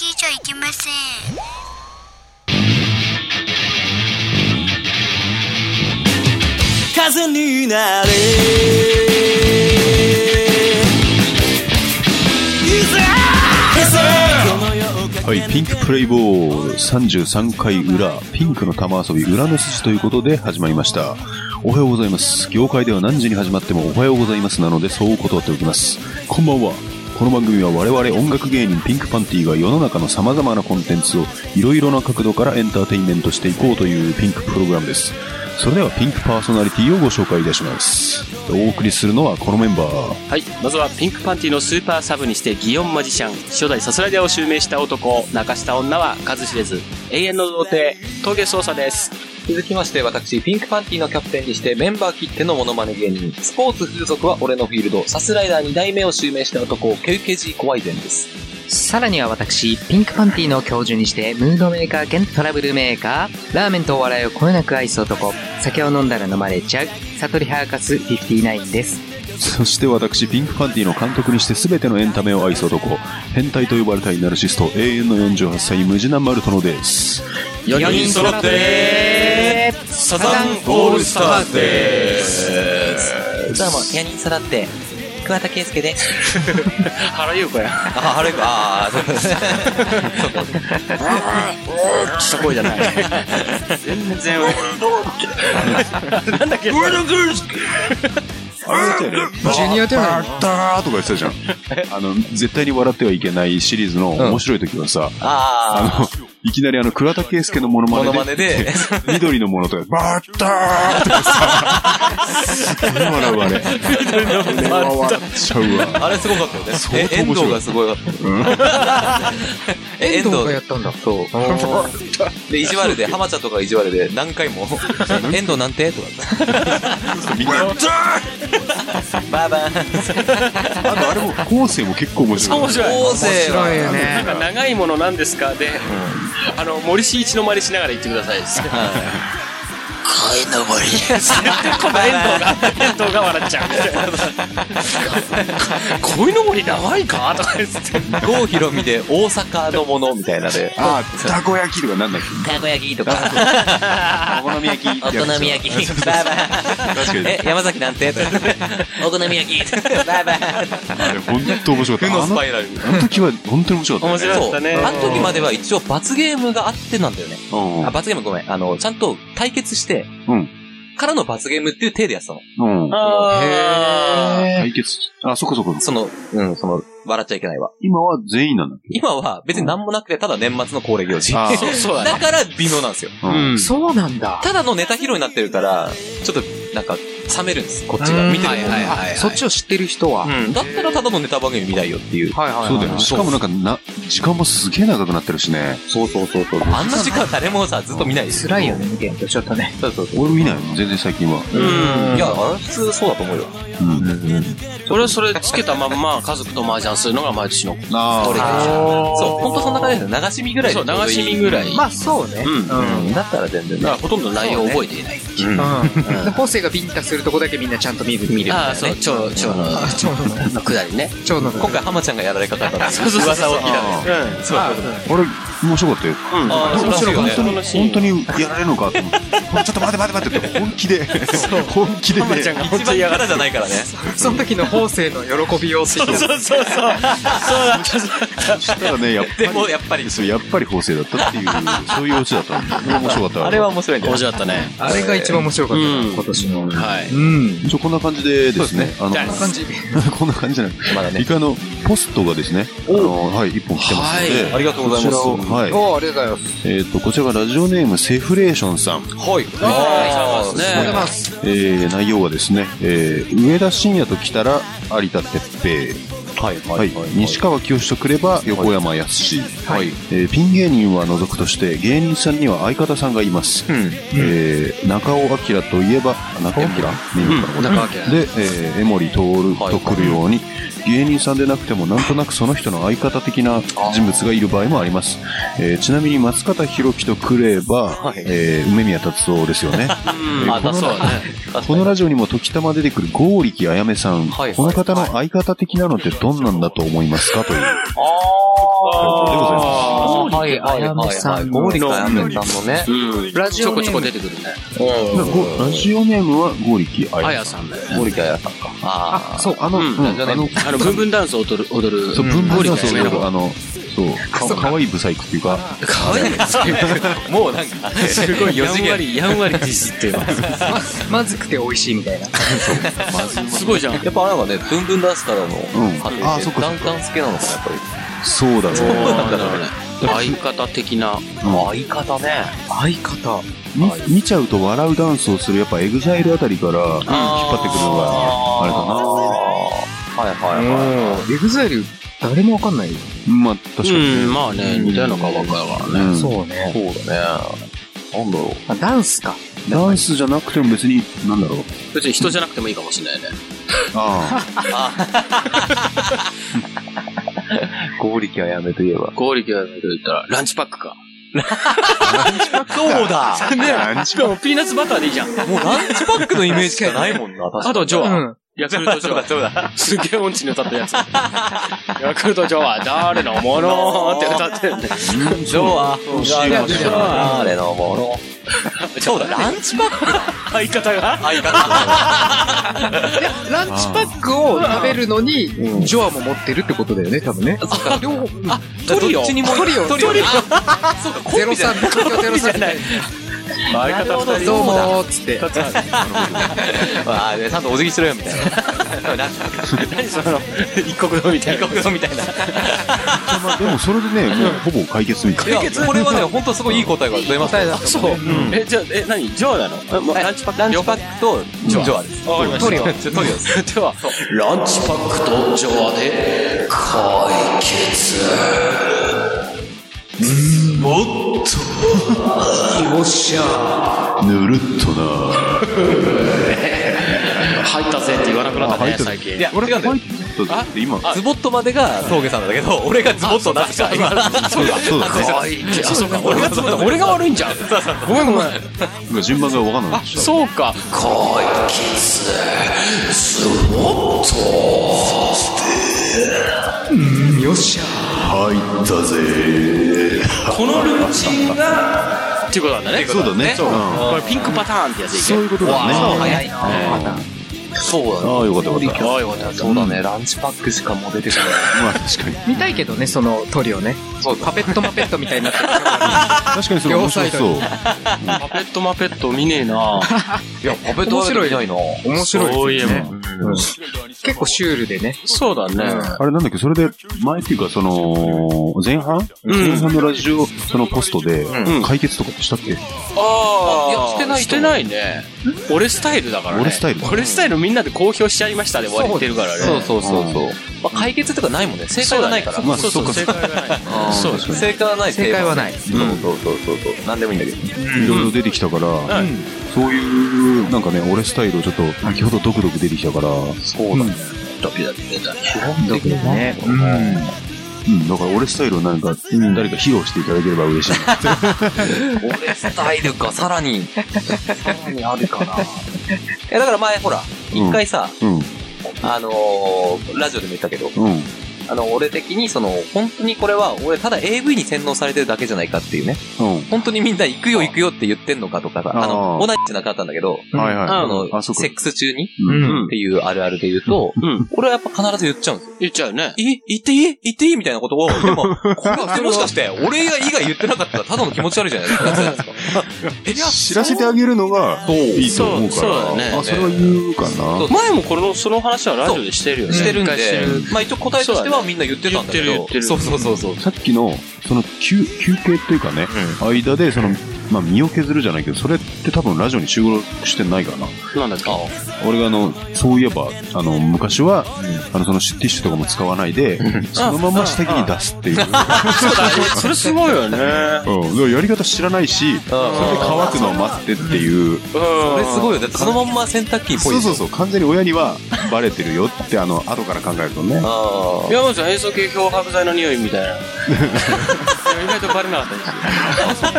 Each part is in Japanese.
日以上行きません。風になれ、はい、ピンクプレイボール33回裏、ピンクの玉遊び裏の筋ということで始まりました。おはようございます。業界では何時に始まってもおはようございますなのでそう断っておきます。こんばんは。この番組は我々音楽芸人ピンクパンティが世の中の様々なコンテンツをいろいろな角度からエンターテインメントしていこうというピンクプログラムです。それではピンクパーソナリティをご紹介いたします。お送りするのはこのメンバー。はい、まずはピンクパンティのスーパーサブにして祇園マジシャン、初代サスライダーを襲名した男、泣かした女は数知れず、永遠の童貞、峠捜査です。続きまして私ピンクパンティのキャプテンにしてメンバー切ってのモノマネ芸人、スポーツ風俗は俺のフィールド、サスライダー2代目を襲名した男、KKG怖いぜんです。さらには私ピンクパンティの教授にしてムードメーカー兼トラブルメーカー、ラーメンとお笑いをこよなく愛す男、酒を飲んだら飲まれちゃう悟りハーカス59です。そして私ピンクパンティの監督にして全てのエンタメを愛す男、変態と呼ばれたいナルシスト、永遠の48歳ムジナマルトノです。4人揃ってサザンオールスターズです。どうも4人揃って桑田圭介で原優子や。原優子、ああ、ちっと声じゃない。全然なんだっけ、桑田圭介ジュニアではあったーとか言ってたじゃん。絶対に笑ってはいけないシリーズの面白い時はさ、いきなり倉田圭介のモノマネで緑のものとかバッターとかさ、笑うあれ。笑っちゃうわ。あれすごかったよね。遠藤がすごいかった。遠藤がやったんだ。そう。で意地悪で浜ちゃんとか意地悪で何回も遠藤なんてとか。みんなバッター。バーバー。あとあれも後世も結構面白い。後世はなんか長いものなんですかで。森進一の真似しながら言ってください。鯉のぼり。遠藤が笑っちゃう。鯉のぼり長いかとか言って。郷ひろみで大阪のものみたいなで。ああ、たこ焼きとかなんだっけ。たこ焼きとか。お好み焼き。お好み焼き。バーバー。山崎なんて。お好み焼き。バーバー。あれ本当面白かった。負のスパイラル。あの時は本当に面白かった。面白かったね。あの時までは一応罰ゲームがあってなんだよね。あ、罰ゲームごめん。ちゃんと対決して。うん、からの罰ゲームっていう体でやってたの。うん、へー。対決。あ、そこそこ。その、笑っちゃいけないわ。今は全員なんだっけ？今は別に何もなくて、ただ年末の恒例行事。そうだね。だから微妙なんですよ。うん。そうなんだ。ただのネタ披露になってるから、ちょっと、なんか、冷めるんです、こっちが。見てる。そっちを知ってる人は。だったらただのネタ番組見ないよっていう。はいはい。そうだよね。しかも時間もすげえ長くなってるしね。そう。あんな時間誰もさ、ずっと見ないです。辛いよね、見てると。ちょっとね。そう。俺見ないもん、全然最近は。いや、あれ普通そうだと思うよ。俺はそれつけたまんま、家族と麻雀するのが毎年のトレーナー。そう、ほんとそんな感じですよ。流し見ぐらい。そう、流し見ぐらい。まあそうね。だったら全然。だからほとんど内容覚えていないっていう。個性がビンタするとこだけみんなちゃんと見る。ああ、そう、蝶のくだりね。蝶の。今回浜ちゃんがやられ方だから。噂を聞いたね。そう。俺面白かったよ。面白かった。本当にやられるのかと思って。ちょっと待ってって本気で浜ちゃんが一番嫌がらじゃないからね。その時の方正の喜びを知って。そう。そしたらね、やっぱり方正だったっていう、そういうオチだった。面白かった。あれは面白いね。面白かったね。あれが一番面白かった。今年の、はい、こんな感じでですね、こんな感じじゃない、まだね、一応ポストがですね、はい、1本来てますので、ありがとうございます。はい、ありがとうございます。こちらがラジオネームセフレーションさん。はい、ありがとうございます。内容はですね、上田晋也と来たら有田哲平。西川きよしとくれば横山やすし、ピン芸人は除くとして芸人さんには相方さんがいます。中尾明といえば中尾明で江森徹と来るように芸人さんでなくてもなんとなくその人の相方的な人物がいる場合もあります。ちなみに松方弘樹とくれば梅宮達夫ですよね。このラジオにも時たま出てくる剛力彩芽さん、この方の相方的なのってどんなんだと思いますかという。はい、あやめさんのね、ラジオネーム、ラジオネームはゴリキあやさんだよね。ゴリキあやさんか。ああ、そう、ブンブンダンスを踊る、そう、ブンブンダンスを踊る、そう、かわいいブサイクっていうか、かわいいブサイク、もうなんか、すごいやんわりディスっていうの、まずくて美味しいみたいな、すごいじゃん。やっぱなんかね、ブンブンダンスからの派生で、ダンカン好きなのかな、やっぱり。そうだね。相方的な。相方ね。相方。見ちゃうと笑うダンスをする、やっぱエグザイルあたりから引っ張ってくるのがあれかな。はいはいはい。エグザイル誰もわかんないよ。まあ確かに。まあね、似たような顔ばっかだからね。そうね。そうだね。なんだろう。ダンスか。ダンスじゃなくても別に、なんだろう。別に人じゃなくてもいいかもしれないね。ああ。ゴーリキはやめと言えば。ゴーリキはやめと言ったら、ランチパックか。ランチパックそうだ。ねえ、しかもピーナッツバターでいいじゃん。もうランチパックのイメージしかないもんな、確かに。あと、ジョア。ヤクルトジョア。そうだ。すげえ音痴に歌ったやつ。ヤクルトジョア、誰のものって歌ってるんだよ。ジョア、誰のもの。そうだ、ランチパック相方がランチパックを食べるのにジョアも持ってるってことだよね、多分ね。両方トリオ、トリオそうか、コンビじゃない相方2人どうもだっつってちゃんとお辞儀しろよみたいな。何その一国のみたいなでもそれでね、ほぼ解決みたいな。これはね、本当すごいいい答えが出ましたよ。そう。じゃあ、何ジョアなの？ランチパックとジョアです。トリオ。では、ランチパックとジョアで解決。もっとよっしゃ。ぬるっとな。入ったぜって言わなくなったね、最近。いや、俺が入った。ズボットまでが峠さんだけど、俺がズボットなってた。そうか、俺が悪いんじゃん。ごめん。順番が分かんない。そうか。解決ズボット。よっしゃ。入ったぜ。このルーチンがっていうことなんだね。そうだね。これピンクパターンってやついけ。そういうことだね。早いな。そうだね。ああ、よかったよかった。ああ、よかった。そうだね。ランチパックしかもう出てこない。まあ、確かに。見たいけどね、そのトリオね。そうだ。パペットマペットみたいになってる。確かにそれ面白そう。パペットマペット見ねえな。いや、パペットマペット見ないな。面白い。そういえば。結構シュールでね。そうだね。あれなんだっけ、それで、前っていうか、その、前半のラジオ、そのポストで、解決とかしたっけ？ああ、してないね。俺スタイルだからね。俺スタイルみんなで公表しちゃいましたで終わってるからね。そう。まあ、解決とかないもんね。正解はないから。まあ、そうか。正解はない。そうですね。正解はない。そう。なんでもいいんだけど。いろいろ出てきたから、そういうなんかね、俺スタイルをちょっと先ほどドクドク出てきたから。そうだね。ドキドキ出たね。だから俺スタイルをなんか誰か披露していただければ嬉しい。俺スタイルか、さらにあるかな。いやだから前ほら一回さ、ラジオでも言ったけど、俺的にその本当にこれは俺ただ AV に洗脳されてるだけじゃないかっていうね、本当にみんな行くよって言ってんのかとかさ、同じじゃなかったんだけど、セックス中にっていうあるあるで言うと、俺はやっぱ必ず言っちゃうんですよ。言っちゃうね。言っていいみたいなことを、でもこれはもしかして俺以外言ってなかったらただの気持ち悪いじゃないですか。知らせてあげるのがいいと思うから、それは言うかな。前もこのその話はラジオでしてるよね。してるんで、まあ一応答えとしてはみんな言ってたんだけど、そう。さっきのその休憩っていうかね、間でそのまあ身を削るじゃないけど、それって多分ラジオに収録してないかな。なんですか。俺がそういえば昔はそのシュティッシュとかも使わないでそのまま下着に出すっていう。それすごいよね。やり方知らないし、それで乾くのを待ってっていう。それすごいよね。そのまま洗濯機っぽい。そう。完全に親にはバレてるよって後から考えるとね。山ちゃん、塩素系漂白剤の匂いみたいな。意外とバレなかった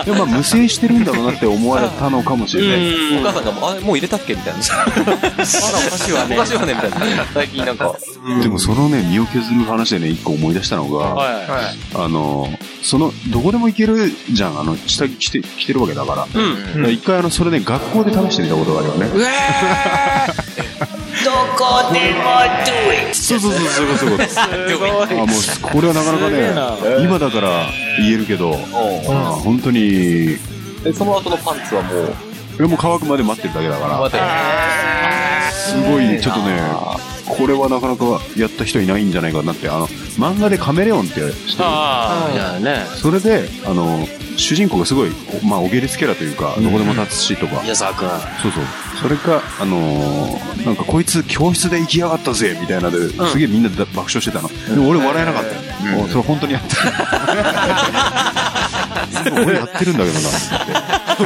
ですよ。でもまあ無制してるんだろうなって思われたのかもしれない。お母さんがもう、あ、もう入れたっけみたいなまだおかしいわね、おかしいわねみたいな。最近なんか、でもそのね、身を削る話でね、一個思い出したのが、はいはい、そのどこでも行けるじゃん、下着着てるわけだから、うんうん、一回それね、学校で試してみたことがあるよね。うわどこでもドゥイッそうそうそうそうそうもうこれはなかなかね、今だから言えるけど、本当にその後のパンツはもう乾くまで待ってるだけだから、すごいちょっとね、これはなかなかやった人いないんじゃないかなって。漫画でカメレオンって知ってる？ああ、ね。それで主人公がすごい、まあ、お下劣キャラというか、どこでも立つしとか、矢沢君、そうそう、それかなんかこいつ教室で行きやがったぜみたいなで、すげえみんな爆笑してたの、でも俺笑えなかったよ、それ本当にやってる俺やってるんだけどな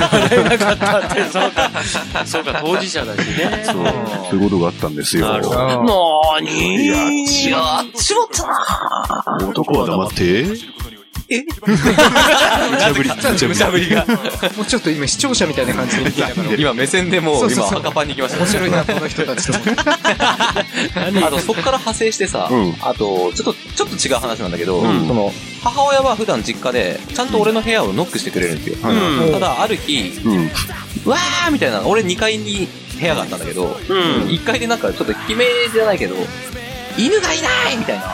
笑えなかったってそうか当事者だしね。そういうことがあったんですよ。なにやっちまったな。男は黙って無茶ぶりがもうちょっと今視聴者みたいな感じで今目線でもう今赤パンに行きました。面白いなこの人たちとそこから派生してさ、あとちょっと違う話なんだけど、母親は普段実家でちゃんと俺の部屋をノックしてくれるんですよ。ただある日、わーみたいな、俺2階に部屋があったんだけど、1階でなんかちょっと悲鳴じゃないけど、犬がいないみたいな、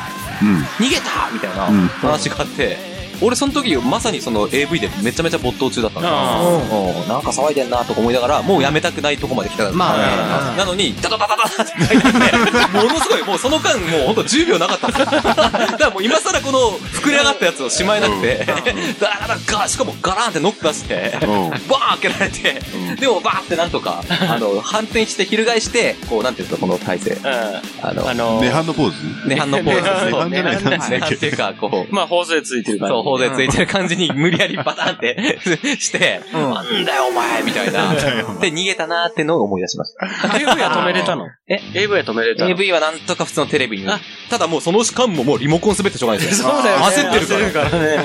逃げたみたいな話があって、俺その時まさにその AV でめちゃめちゃ没頭中だったんだよ。なんか騒いでんなとか思いながら、もうやめたくないとこまで来た。まあね、なのにダダダダダって書いてあってものすごい、もうその間もうほんと10秒なかったんですよ。だからもう今更この膨れ上がったやつをしまえなくてダダダダ、しかもガラーンってノック出してバーン開けられて、でもバーンってなんとか反転して翻して、こうなんていうんですか、この体勢、涅槃のポーズ、涅槃っていうか、こうまあ頬杖ついてるから、頬杖ついてる感じに無理やりバタンってして、なんだよお前みたいな。で、逃げたなーってのを思い出しました。AV は止めれたの？AV は止めれたの？ AV はなんとか普通のテレビに。ただもうその間ももうリモコン滑ってしょうがないですよ。そうだよね。焦ってるからね。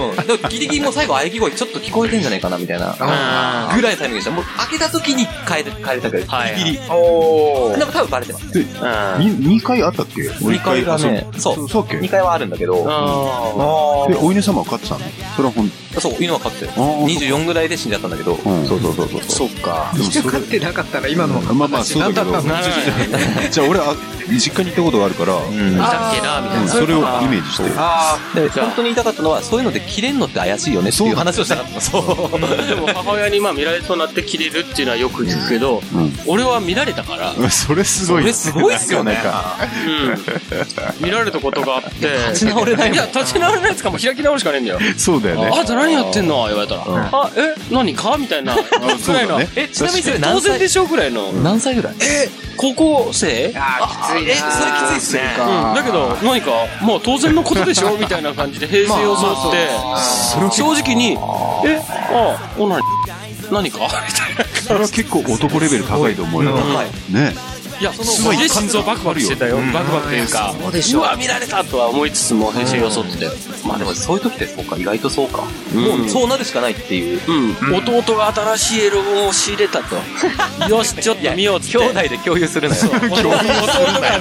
ギリギリもう最後喘ぎ声ちょっと聞こえてんじゃないかなみたいな。ぐらいのタイミングでした。もう開けた時に変えたけど、ギリギリ。おー。でも多分バレてます。2回あったっけ？2回がね、そう。そうっけ？2回はあるんだけど。で、お犬様は勝ってたの？それはそう、犬は飼ってる。24ぐらいで死んじゃったんだけど。そう。そっか。一応飼ってなかったら今の話何だったの？じゃあ俺は実家に行ったことがあるから、だっけなみたいな。それをイメージして。本当に言いたかったのは、そういうので切れんのって怪しいよねっていう話をしたかった。そう。でも母親に見られそうになって切れるっていうのはよく聞くけど、俺は見られたから。それすごい。それすごいっすよね。見られたことがあって。立ち直れない。いや、立ち直れないっつかも開き直るしかねえんだよ。そうだよね。あ、じゃあ何やってんの言われたら、あ、え、何かみたいなぐらいの、え、ちなみにそれ当然でしょぐらいの、何歳ぐらい？え、高校生？あ、きついね。それきついっすね。だけど何かもう当然のことでしょみたいな感じで平成を装って、正直に、え、あ、おなに何かみたいな。それは結構男レベル高いと思うよ。ね。いや、その激しさをバクバクしてたよ。バクバクというか、うわ見られたとは思いつつも平成を装ってたよ。まあでもそういう時ってそうか、意外とそうか、もうそうなるしかないっていう。弟が新しいエロ本を仕入れたと、よしちょっと見ようって兄弟で共有するのよ。弟が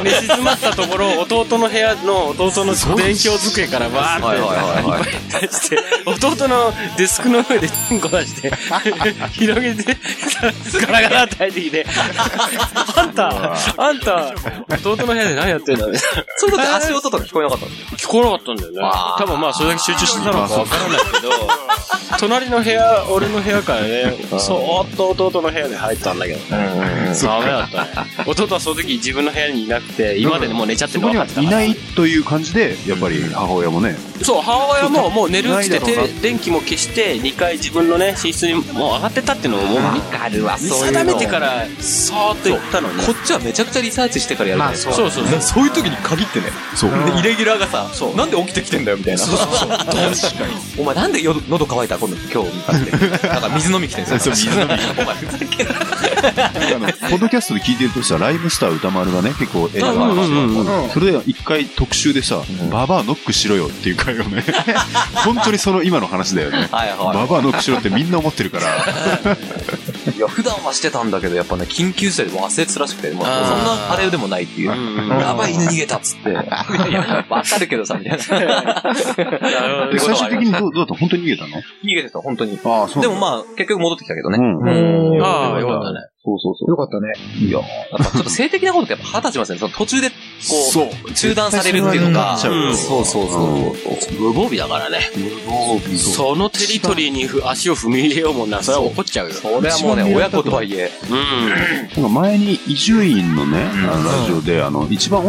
寝静まったところ、弟の部屋の弟の勉強机からバーって出して、弟のデスクの上でチンコ出して広げてガラガラって入ってきて、あんた弟の部屋で何やってんだみたいな。そういう時足音とか聞こえなかったんだよ。聞こえなかったんだよね。多分まあそれだけ集中してたのか分からないけど、隣の部屋、俺の部屋からね、そーっと弟の部屋で入ったんだけど、ダメだったね。弟はその時自分の部屋にいなくて、今までもう寝ちゃってるの分かってたから。いないという感じで、やっぱり母親もね。そう、母親ももう寝るって言って、電気も消して、2回自分のね、寝室にもう上がってたっていうのをもう分かるわ、そういうの。見定めてから、そーっと行ったのに。こっちはめちゃくちゃリサーチしてからやるんだよ。そういう時に限ってね、イレギュラーがさ、なんで起きてきてんだよみたいな。確かに。お前なんで喉乾いた今度今日みたいな。なんか水飲み来てんすよ。お前ふざけんな。ポッドキャストで聞いてるとしたら、ライブスター歌丸がね、結構映画の話だった。それで一回特集でさ、ババアノックしろよっていうか、かよね本当にその今の話だよね。はいはい、ババアノックしろってみんな思ってるからいや普段はしてたんだけどやっぱね緊急事態で忘れつらしくて、まあ、そんなあれでもないっていう、やばい犬逃げたっつっていやいやわかるけどさみたいな最終的にどうだった？本当に逃げたの？逃げてた本当に。ああそう。でもまあ結局戻ってきたけどね。うん。ああよかったね。そうそうそう。よかったね。いややっぱちょっと性的なことってやっぱ腹立ちますね。その途中でこう中断されるっていうのが。そうそうそう。無防備だからね。無防備。そのテリトリーに足を踏み入れようもんな。それは怒っちゃうよ。それはもうね親子とはいえ。うん。なんか前に伊集院のねラジオで一番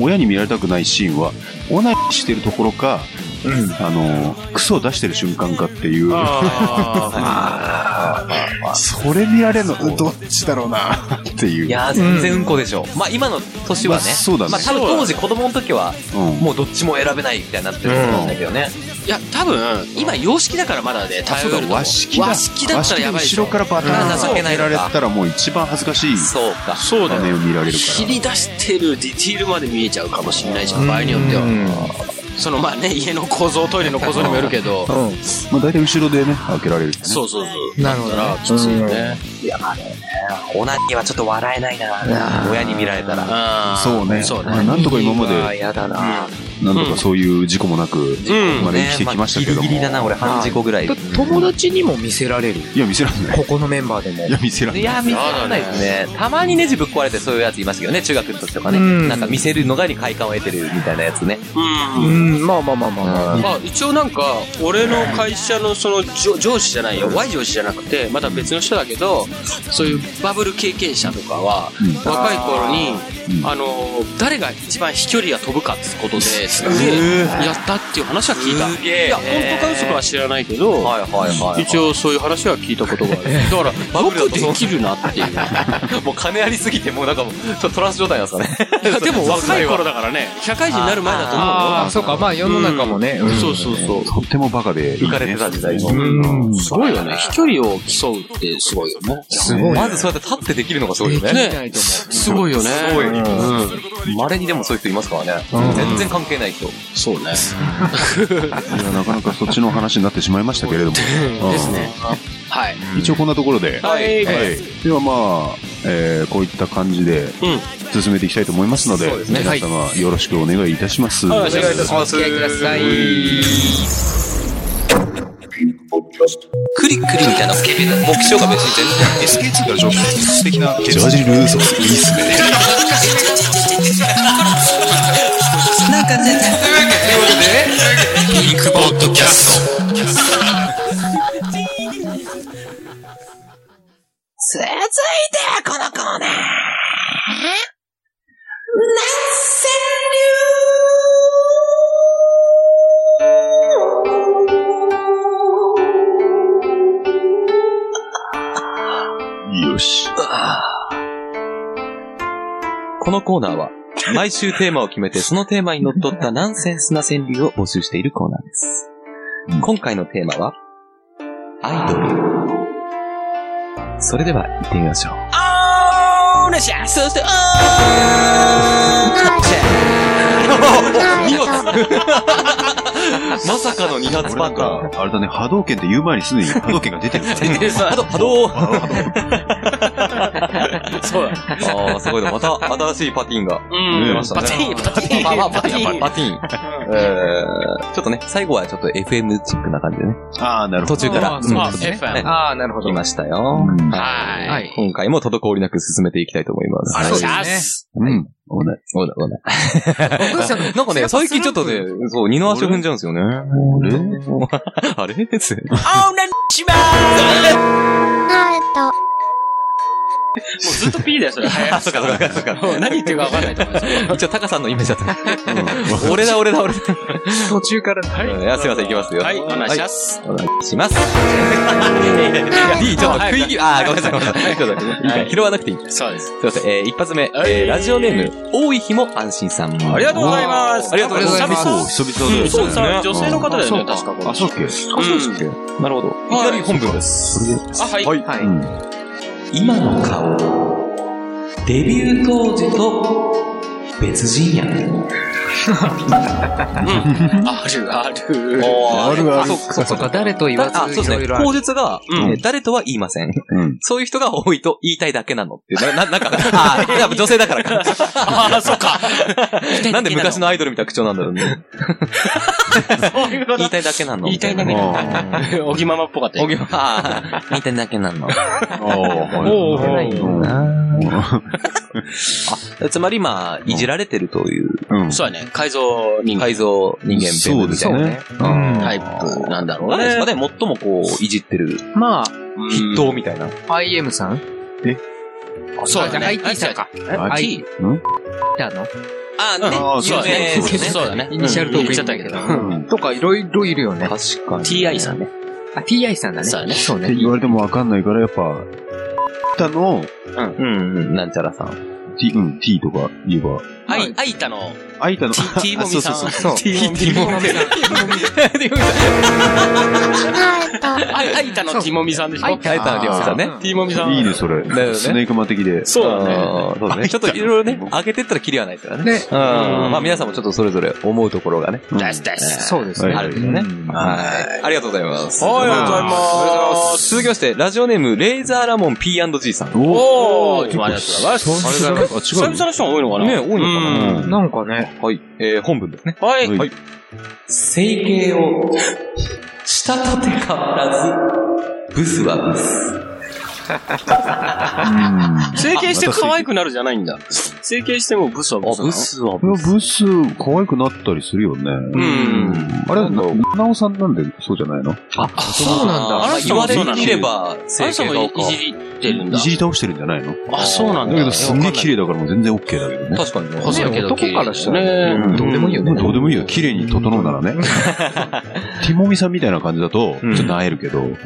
親に見られたくないシーンはオナニーしてるところか。うん、クソを出してる瞬間かっていうそれ見られるのどっちだろうなっていう。いや全然うんこでしょ、うん、まあ今の年はね、まあそうだね、まあ、多分当時子供の時はもうどっちも選べないみたいになってると思うんだけどね、うん、いや多分今洋式だからまだね多少和式だったらやばいでしょ。和式で後ろからバターンを見られたらもう一番恥ずかしい。そうかそうだね。見られるから切り出してるディティールまで見えちゃうかもしれないじゃん場合によっては、うんそのまあね家の構造トイレの構造にもよるけど、うん、まあ大体後ろでね開けられる、ね。そうそうそう。なるほどね。きついよね。いやまあね、オナニーはちょっと笑えないな。親に見られたら。そうね。そうね。まあ、なんとか今までやだな、うん。なんとかそういう事故もなく、うん、まで生きてきましたけども。ギリギリだな俺半事故ぐらい。友達にも見せられる。いや見せられない。ここのメンバーでも。いや見せられない。いや見せられないですね。たまにネジぶっ壊れてそういうやついましたけどね中学の時とかね、うん、なんか見せるのがに快感を得てるみたいなやつね。うん。うんまあまあまあまあ、まあ、一応なんか俺の会社のその上司じゃないよ Y 上司じゃなくてまた別の人だけどそういうバブル経験者とかは若い頃に誰が一番飛距離が飛ぶかってことでやったっていう話は聞いた。いや本当か嘘かは知らないけど一応そういう話は聞いたことがある。だからバブルよくできるなっていうもう金ありすぎてもうなんかもうちょっとトランス状態なんですかねでも若い頃だからね社会人になる前だと思う。あそうかまあ世の中もね、うんうん、そうそうそうとってもバカで浮かれてた時代の、うん、すごいよね。飛距離を競うってすごいよね。すごい、ね、まずそうやって立ってできるのがすごいよね。できないと思う。すごいよね。すごい、うん、稀にでもそういう人いますからね、うん、全然関係ない人。そうねいやなかなかそっちの話になってしまいましたけれどもですねはい、一応こんなところで、はいはい、ではまあ、こういった感じで進めていきたいと思いますので、うん、皆様よろしくお願いいたします。はい、お願いいたします。お付き合いください。クリックリみたいな目標が別に全然 SK2 から上級的なジョージルーソーいいっすね。なんかねクリックポッドキャスト。続いてこのコーナー、熱戦流。よし。このコーナーは毎週テーマを決めてそのテーマにのっとったナンセンスな川柳を募集しているコーナーです。今回のテーマはアイドル。それでは行ってみましょう。オーナシャそしてオーナシャまさかの2発パターン。あれだね、波動拳って言う前にすでに波動拳が出てるからね。波動そうだ。ああ、すごいな。また新しいパティンが出ましたね。パティンちょっとね、最後はちょっと FM チックな感じでね。ああ、なるほど。途中から。ああ、なるほど。来ましたよ。はい。今回も滞りなく進めていきたいと思います。ありがとうございます。うん。おない。どうしたの？なんかね、最近ちょっとね、そう、二の足踏んじゃうんですよね。あれですよね。おなにしまーす！もうずっと P だよ、それ。あ、そうか、そうか、そうか。何言ってるか分かんないと思います。一応、タカさんのイメージだった。俺だ。途中から。はい。すいません、行きますよ。はい、お願いします。お願いします。D、ちょっと食い気味。あ、ごめんなさい、ごめんなさい。拾わなくていい。そうです。すいません。一発目、ラジオネーム、多い日も安心さん。ありがとうございます。ありがとうございます。久々です。そうですね。女性の方だよね、確か。あ、そうっけ？あ、そうっけ？なるほど。いきなり本文です。あ、はい。はい。今の顔デビュー当時と別人やん。ある。そっか、誰と言わず。あ、そうですね。口述が、誰とは言いません。そういう人が多いと言いたいだけなのって。なんか、女性だからか。ああ、そっか。なんで昔のアイドルみたいな口調なんだろうね。そういうこと。言いたいだけなの。言いたいだけなの。おぎままっぽかった。おぎまま。言いたいだけなの。おー。ないよな。つまり今、いじられてるという。そうやね。改造人間そうですね。タイプなんだろうね。何ですかね、最もこう、いじってる。まあ、筆頭みたいな。IM さんえそうだね。IT さんか。IT？ んだのあ、ね。そうだね。イニシャルトークしちゃったけど。とか、いろいろいるよね。確かに。TI さんね。あ、TI さんだね。そうね。そうね。って言われてもわかんないから、やっぱ、たの、なんちゃらさん。T、T とか言えば。アイタの。T もみさん。そう。T もみさん。アイタの T もみさんでしょ。アイタの T もみさんね。T もみさん。いいね、それ。スネークマ的で。そうだね。ちょっといろいろね、上げてったらキリはないからね。まあ皆さんもちょっとそれぞれ思うところがね。です。そうですね。あるけどね。はい。ありがとうございます。ありがとうございます。続きまして、ラジオネーム、レイザーラモン P&G さん。おー。ありがとうございます。久々の人が多いのかなね、多いのかななんかね。はい。本文ですね。はい。はい。整形を、したとて変わらず、ブスはブス。整形して可愛くなるじゃないんだ。整形してもブスはブス。ブス、可愛くなったりするよね。あれ、なおさんなんでそうじゃないの？あ、そうなんだ。あの人も言われてみれば、整形がいじってるんだ。いじり倒してるんじゃないの？あ、そうなんだ。だけど、すんげえ綺麗だからもう全然 OK だけどね。確かにね。男からしたらね、どうでもいいよね。どうでもいいよ。綺麗に整うならね。ティモミさんみたいな感じだと、ちょっと萎えるけど。どう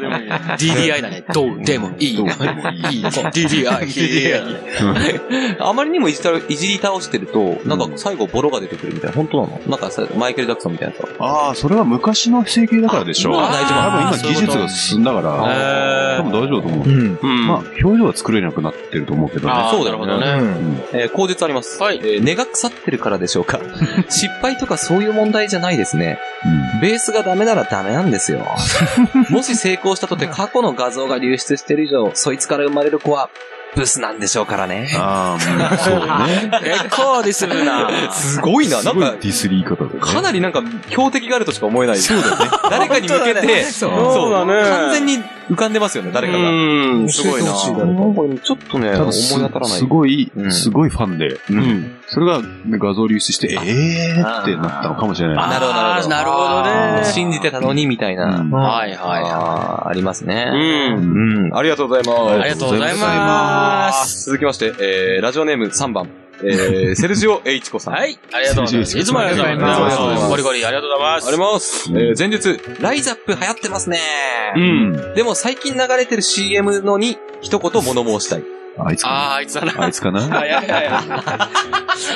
でもいいよ。DDI だね。どうでもいい。DDI。あまりにもいじり倒してると、なんか最後ボロが出てくるみたいな。本当なの？なんかマイケル・ジャクソンみたいなやつ。ああ、それは昔の整形だからでしょ。多分今技術が進んだから、多分大丈夫だと思う。まあ、表情は作れなくなってると思うけどね。そうだろうね。口述あります。根が腐ってるからでしょうか。失敗とかそういう問題じゃないですね。ベースがダメならダメなんですよ。もし成功したとて過去の画像が流出している以上、そいつから生まれる子は、ブスなんでしょうからね。ああ、そうね。結構ディスるな。すごいな、なんか。ディスり方で。かなりなんか、標的があるとしか思えない。そうだね。誰かに向けて、そうだね。完全に浮かんでますよね、誰かが。すごいな。ちょっとね、思い当たらない。すごいファンで。それが画像流出して、ってなったのかもしれない。なるほどね。信じてたのに、みたいな。はいはいはい。ありますね。ありがとうございます。ありがとうございます。続きまして、ラジオネーム3番、セルジオ・エイチコさん。はい、ありがとうございます。いつもありがとうございます。ゴリゴリ、ありがとうございます。あります。前日、ライザップ流行ってますね。でも最近流れてる CM のに、一言物申したい。あいつかな。いや。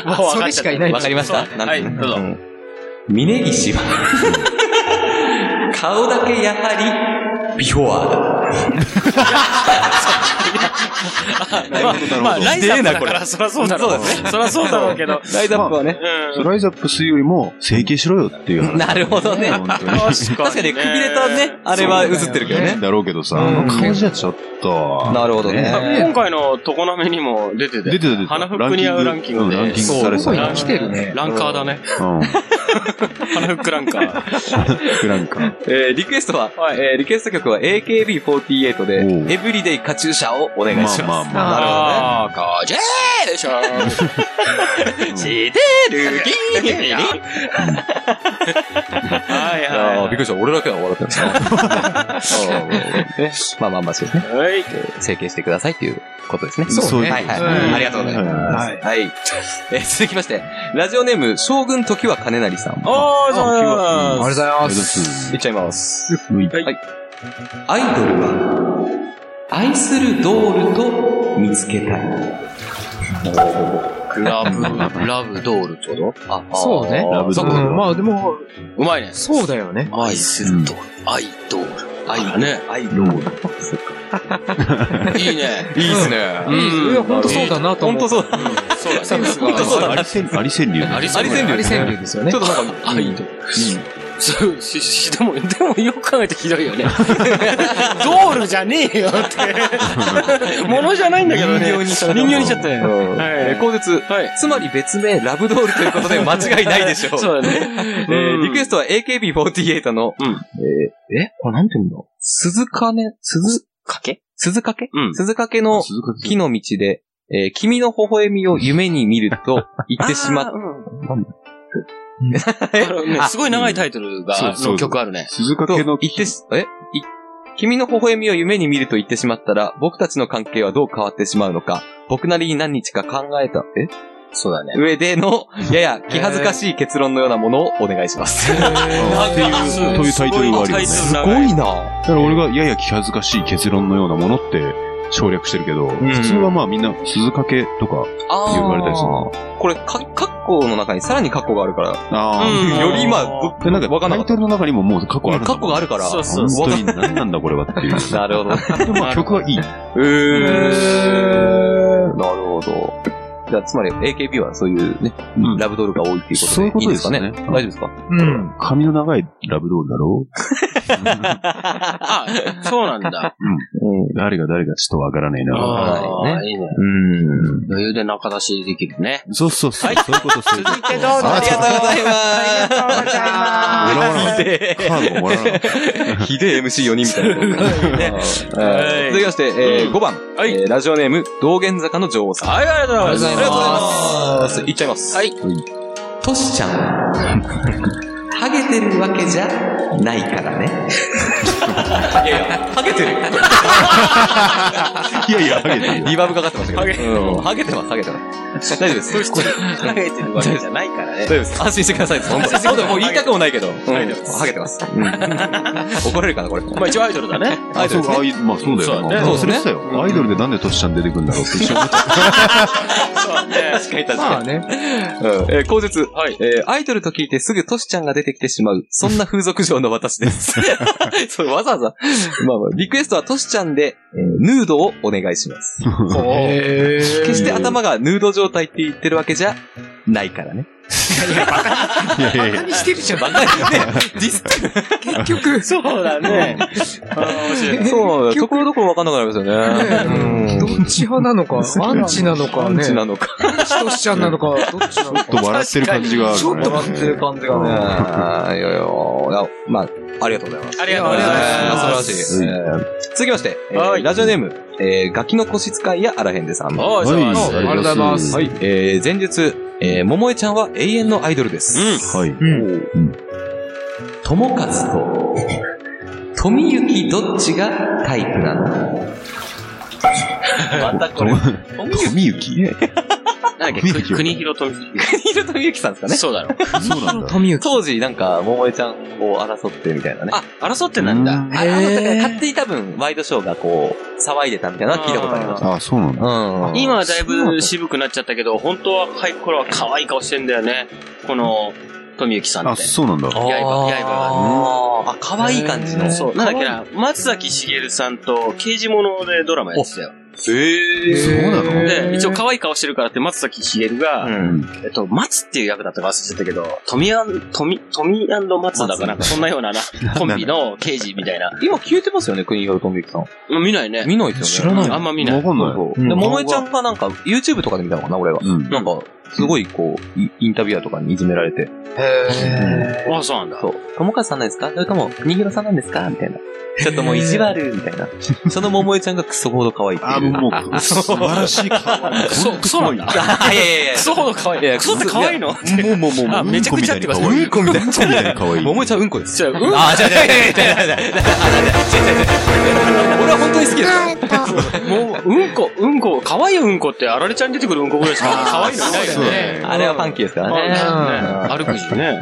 もうそれしかいない。わかりました。はい、どうぞ。峯岸は、顔だけやはり、ビフォアだ。まあ、ライザップだから、そらそうだろう。そらそうだろうけど。ライザップはね。ライザップするよりも、整形しろよっていう話。なるほどね。確かにね、くびれたね、あれは映ってるけどね。だろうけどさ、あの感じはちょっと。なるほどね。今回のトコナメにも出てて。出て。花フックに合うランキングで。ランキングされそう。来てるね。ランカーだね。花フックランカー。リクエストは、曲は AKB48 で、エブリデイカチューシャをお願いします。なるほどね。カチューでしょ。してる気にな。はい。びっくりした。俺だけは笑ってました。まあ、そうですね。整形してくださいっていうことですね。そうですね。ありがとうございます。はい。続きまして、ラジオネーム、将軍時は金成さん。ありがとうございます。いっちゃいます。はい。アイドルは、愛するドールと見つけたい。ラブドールちょうどあ、そうね。ラブドール。まあでも、うまいね。そうだよね。愛するドール。愛ドール。愛ね。愛ロール。いいね。いいっすね。いや、ほんとそうだなと思う。ほんとそうだ。そうだね。アリ川柳ですよね。ちょっとなんか、いいと。そう、でもよく考えてひどいよね。ドールじゃねえよって。ものじゃないんだけどね。人形にしちゃったね。はい。後日、つまり別名、ラブドールということで間違いないでしょう。そうだね。リクエストは AKB48 の、これなんて言うんだ？鈴掛けの木の道で、君の微笑みを夢に見ると言ってしまった。すごい長いタイトルが、の曲あるね。鈴掛けの木。君の微笑みを夢に見ると言ってしまったら、僕たちの関係はどう変わってしまうのか、僕なりに何日か考えた。そうだね。上での、やや気恥ずかしい結論のようなものをお願いします。というタイトルがあります。すごいな。だから俺がやや気恥ずかしい結論のようなものって、省略してるけど、普通はまあみんな鈴掛けとか言われたりするな。これ、カッコの中にさらにカッコがあるから。より今、なんかタイトルの中にももうカッコがある。カッコがあるから、本当に何なんだこれはっていう。なるほど。まあ曲はいい。なるほど。じゃあつまり AKB はそういうね、ラブドールが多いっていうことでいいですかね。大丈夫ですか？うん。髪の長いラブドールだろう？あ、そうなんだ。誰がちょっとわからないな。あ、いいね。余裕で仲出しできるね。そう。そういうことする。続いてどうぞ。ありがとうございます。もらわなかった。ひでえ MC4 人みたいな。続きまして、5番。ラジオネーム、道玄坂の女王さん。はい、ありがとうございます。いっちゃいます。はい。トシちゃんハゲてるわけじゃないからね。ハゲてる。リバーブかかってましたけど。ハゲてます。大丈夫です。ハゲてるわけじゃないからね。大丈夫です。安心してください。もう言いたくもないけど。ハゲてます。怒られるかな、これ。まあ一応アイドルだね。アイドル。まあそうだよね。そうですね。アイドルでなんでトシちゃん出てくるんだろうって一緒に思って確かに。後日、アイドルと聞いてすぐトシちゃんが出てきてしまう、そんな風俗嬢の私です。それわざわざ。リクエストはトシちゃんで、ヌードをお願いします。決して頭がヌード状態って言ってるわけじゃないからね。バカにしてるじゃん。バカにしてる。結局。そうだね。そう、ところどころわかんなくなりますよね。どっち派なのか、アンチなのか、アンチなのか、トシちゃんなのか、どっちなのか。ちょっと笑ってる感じがある。ちょっと笑ってる感じがね。いやいや、まあ、ありがとうございます。ありがとうございます。素晴らしい。続きまして、ラジオネーム、ガキの腰使いやあらへんでさん。ありがとうございます。前述、桃江ちゃんは永遠のアイドルです。友和と富幸どっちがタイプなの？またこれ。富幸？国広富幸さんですかね。そうだろう。そうなんだ。当時なんか桃江ちゃんを争ってみたいなね。あ、争ってなんだ。勝手に多分ワイドショーがこう騒いでたみたいなのは聞いたことありました。あ、そうなんだ。今はだいぶ渋くなっちゃったけど、本当は若い頃は可愛い顔してんだよね、この富幸さんって。あ、そうなんだ。刃があ、可愛い感じの。そうなんだっけな、松崎しげるさんと刑事物でドラマやってたよ。そうなの？で、一応可愛い顔してるからって、松崎しげるが、松っていう役だったか忘れてたけど、トミー&松だかなんか、そんなようなコンビの刑事みたいな。今消えてますよね、国広富幸さん。見ないね。見ないですよね。知らない。あんま見ない。わかんない。で、桃江ちゃんがなんか、YouTube とかで見たのかな、俺は。なんか、すごいこう、インタビュアーとかにいじめられて。へぇー。あ、そうなんだ。そう。友和さんなんですか？それとも、国広さんなんですか？みたいな。ちょっともう意地悪みたいな。その桃江ちゃんがクソほど可愛いっていう。あ、もう、素晴らしい。クソなんだ。クソほど可愛い。クソって可愛いの？もう、めちゃくちゃって言います。うんこみたいに可愛い。桃江ちゃんうんこです。俺は本当に好きです。もう、うんこ、可愛いうんこって、あられちゃんに出てくるうんこぐらいしか可愛いのいないよね。あれはファンキーですからね。歩くしね。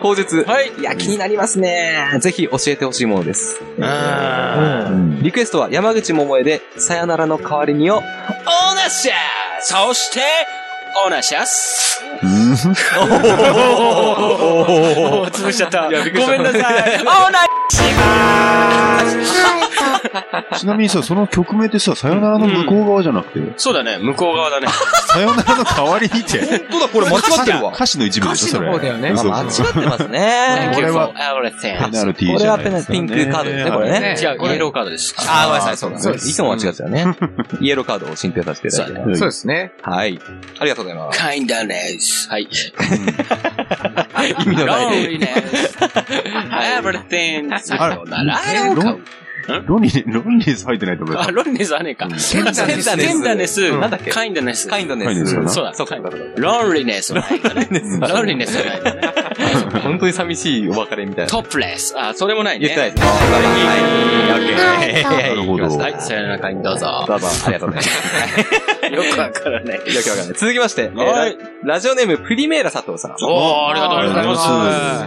後日。いや、気になりますね。ぜひ教えてほしいものです。リクエストは山口百恵で、さよならの代わりにを、オーナシャー、そして、オーナシャス。潰しちゃった。ごめんなさい。オーナシャーちなみにさ、その曲名ってさ、さよならの向こう側じゃなくて、うん、そうだね、向こう側だね。さよならの代わりにって。本当だ、これ間違ってるわ。歌詞の一部でしょ、それ。歌詞の方だよね。まあ、間違ってますね。これはペナルティーじゃないですか、ね。これはペナルティー、ピンクカードですね、これね。違う、イエローカードです。あ、ごめんなさい、そうだね。いつも間違ってたね。イエローカードを申請させていただいて、そうですね。はい。ありがとうございます。Kinda nice。はい。意味のないね。Everything。ロンリネス入ってないと思います。あ、ロンリネスはねえか。テンダネス、なんだっけ、カインドネス。そうだ、そうか。ロンリネスはないかね。ロンリネスはないかね。本当に寂しいお別れみたいな。トップレス。あ、それもないね。言ってないです。はい、オッケー。はい、さよなら会員どうぞ。どうぞ、ありがとうございます。よくわからない。続きまして、ラジオネームプリメーラ佐藤さん。おー、ありがとうございま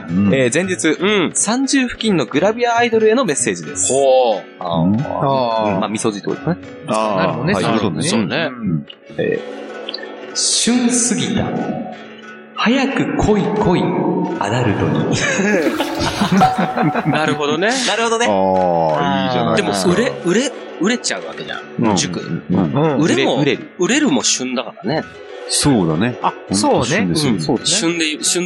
す。前日、30付近のグラビアアイドルへのメッセージです。まあ、味噌汁ですね。なるほどね。そうね。旬すぎた。早く来い来い、アダルトに。なるほどね。なるほどね。ああ、いいじゃないですか。でも、売れちゃうわけじゃん。塾。売れるも旬だからね。そうだね。あ、そうね。旬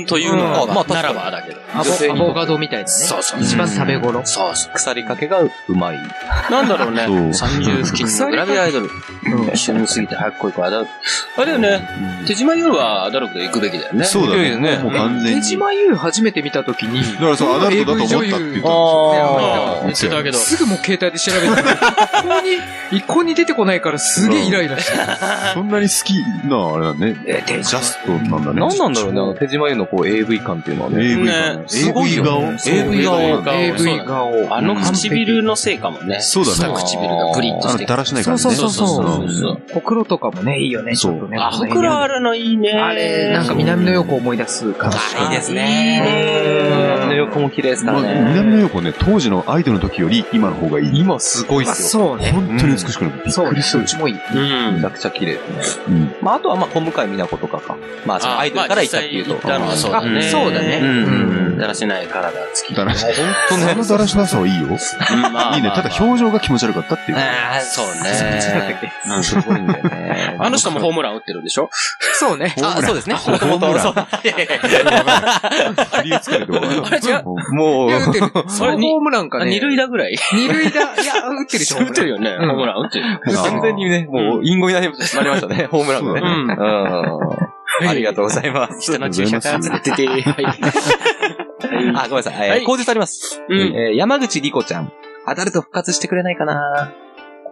というのは、まあ、ならばだけど。アボカドみたいなね。そうそう。一番食べ頃。そうそう。腐りかけがうまい。なんだろうね。30付近のグラビアアイドル。旬すぎて早く来い来い。あれだよね。手島優はアダルト行くべきだよね。そうだね。もう完全に。手島優初めて見たときに、だからそう、アダルトだと思ったって言ったんですよ。言ってたけど。すぐもう携帯で調べて。一向に出てこないからすげえイライラした。そんなに好きな、あれね、ジャストなんだね。何なんだろうね、あの手島優のこう AV 感っていうのはね。AV 感。AV 顔。あの唇のせいかもね。そうだね。下唇がプリッとして。だらしない感じね。そう。ほくろとかもね、いいよね、ちょっとね。あ、ほくろあるのいいね。あれ、なんか南野陽子思い出す感じ。あ、いいですね。南野陽子も綺麗ですからね。南野陽子ね、当時のアイドルの時より今の方がいい。今すごいっすよ。そうね。本当に美しくなる。そうね。うちもいい。めちゃくちゃ綺麗ですね。まあ、あとはまあ、小向井美奈子とかか。まあ、そのアイドルから行ったっていうと。そうだね。そうだね。だらしない体つき。だらしない。ほんとね。あのだらしなさはいいよ。いいね。ただ表情が気持ち悪かったっていう。ああ、そうね。すごいんだよね。あの人もホームラン打ってるでしょ？そうね。あ、そうですね。ホームラン。理由つけるところ。あれ違う。もう、それホームランかね。二塁打ぐらい。二塁打、いや、打ってるでしょ。打ってるよね。ホームラン打ってる。完全にね、もう、隠語になりましたね。ホームランのね。ありがとうございます。人の注射からずってて。あ、ごめんなさい。口述あります。山口莉子ちゃん。アダルト復活してくれないかな。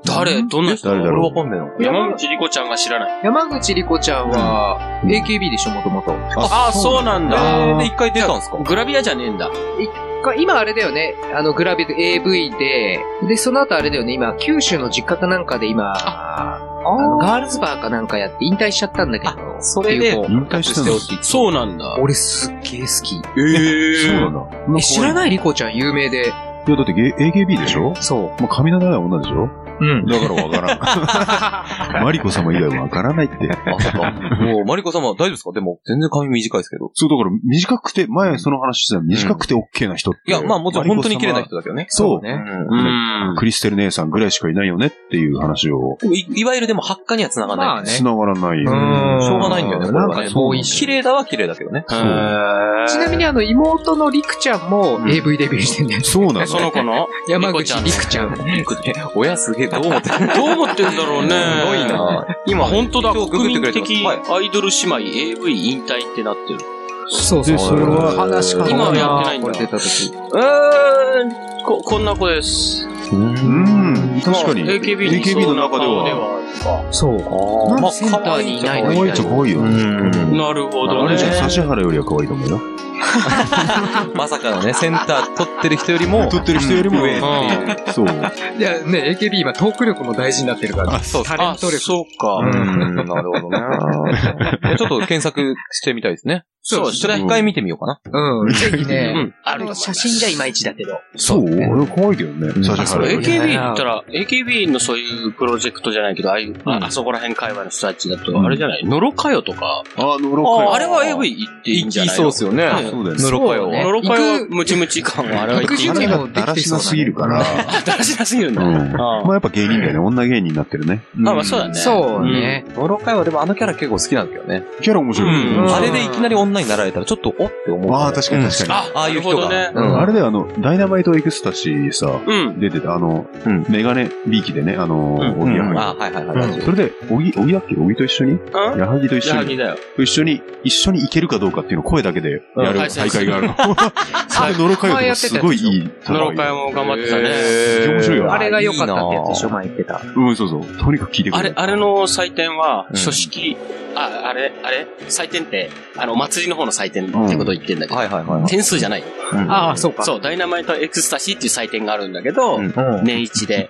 誰？どんな人？俺わかんないの。山口莉子ちゃんが知らない。山口莉子ちゃんは AKB でしょ、もともと。あ、そうなんだ。で、一回出たんすか？グラビアじゃねえんだ。今あれだよね、グラビア AV で、その後あれだよね、今、九州の実家かなんかで今、ガールズバーかなんかやって引退しちゃったんだけど、それで、引退しておき。そうなんだ。俺すっげえ好き。そうなんだ。知らないリコちゃん有名で。いや、だって AKB でしょ？そう。もう髪の長い女でしょ？うん。だからわからん。マリコ様以外わからないって。あ、そうか。もう、マリコ様大丈夫ですか？でも、全然髪短いですけど。そう、だから短くて、前その話してたら短くて OK な人って。いや、まあもちろん本当に綺麗な人だけどね。そうね。クリステル姉さんぐらいしかいないよねっていう話を。いわゆるでも発火には繋がないよね。繋がらないよ。しょうがないんだよね。なんかそういう。綺麗だは綺麗だけどね。そう。ちなみに妹のリクちゃんも AV デビューしてんだよね。そうなの。その子の山口リクちゃん。親すげえ。どう思ってんだろうね。すごいな。今本当だ。国民的アイドル姉妹 AV 引退ってなってる。そうそう。それは話かな。今はやってないんだ。これ出た時。こんな子です。確かに AKB の中ではそうか。まあセンターにいないのに。可愛いっちゃ可愛いよね。なるほどね。指原よりは可愛いと思うよ。まさかのね、センター取ってる人よりも上っていう。そう。いやね、AKB 今トーク力も大事になってるから。そう、タレント力。そうか。なるほどね。ちょっと検索してみたいですね。そう、それは一回見てみようかな。うん、ぜひね、うん、あの写真じゃいまいちだけど。そう、俺怖いけどね。そう、AKB だったら、AKB のそういうプロジェクトじゃないけど、ああいう、うん、あそこら辺界隈の人たちだと、あれじゃない、ノロカヨとか。あ、ノロカヨ。あれは AV 行っていいんじゃないの？行きそうですよね。そうだよね。ノロカヨ。ノロカヨ、ムチムチ感はあれは行っていいんじゃないの？だらしなすぎるから。だらしなすぎるんだ。まあやっぱ芸人だよね。女芸人になってるね。まあまあそうだね。そうね。ノロカヨはでもあのキャラ結構好きなんだけどね。キャラ面白い。あれでいきなり女になられたらちょっとおって思う。ああ確かに確かに。ああいう人がね。あれでダイナマイトエクスタシーさ出てたメガネビーキでねおぎやはぎ。それでおぎだっけおぎと一緒にやはぎと一緒に一緒に行けるかどうかっていうのを声だけでやる大会があるの。それノロカヨとかすごいいい。ノロカヨも頑張ってたね。面白いよ。あれが良かったってやつでしょ前言ってた。うんそうそう。とにかく聞いてくれ。あれの採点は書式あれ採点って祭りの方の採点ってことを言ってんだけど、点数じゃない。ああ、そうか。そう、ダイナマイトエクスタシーっていう採点があるんだけど、年一で。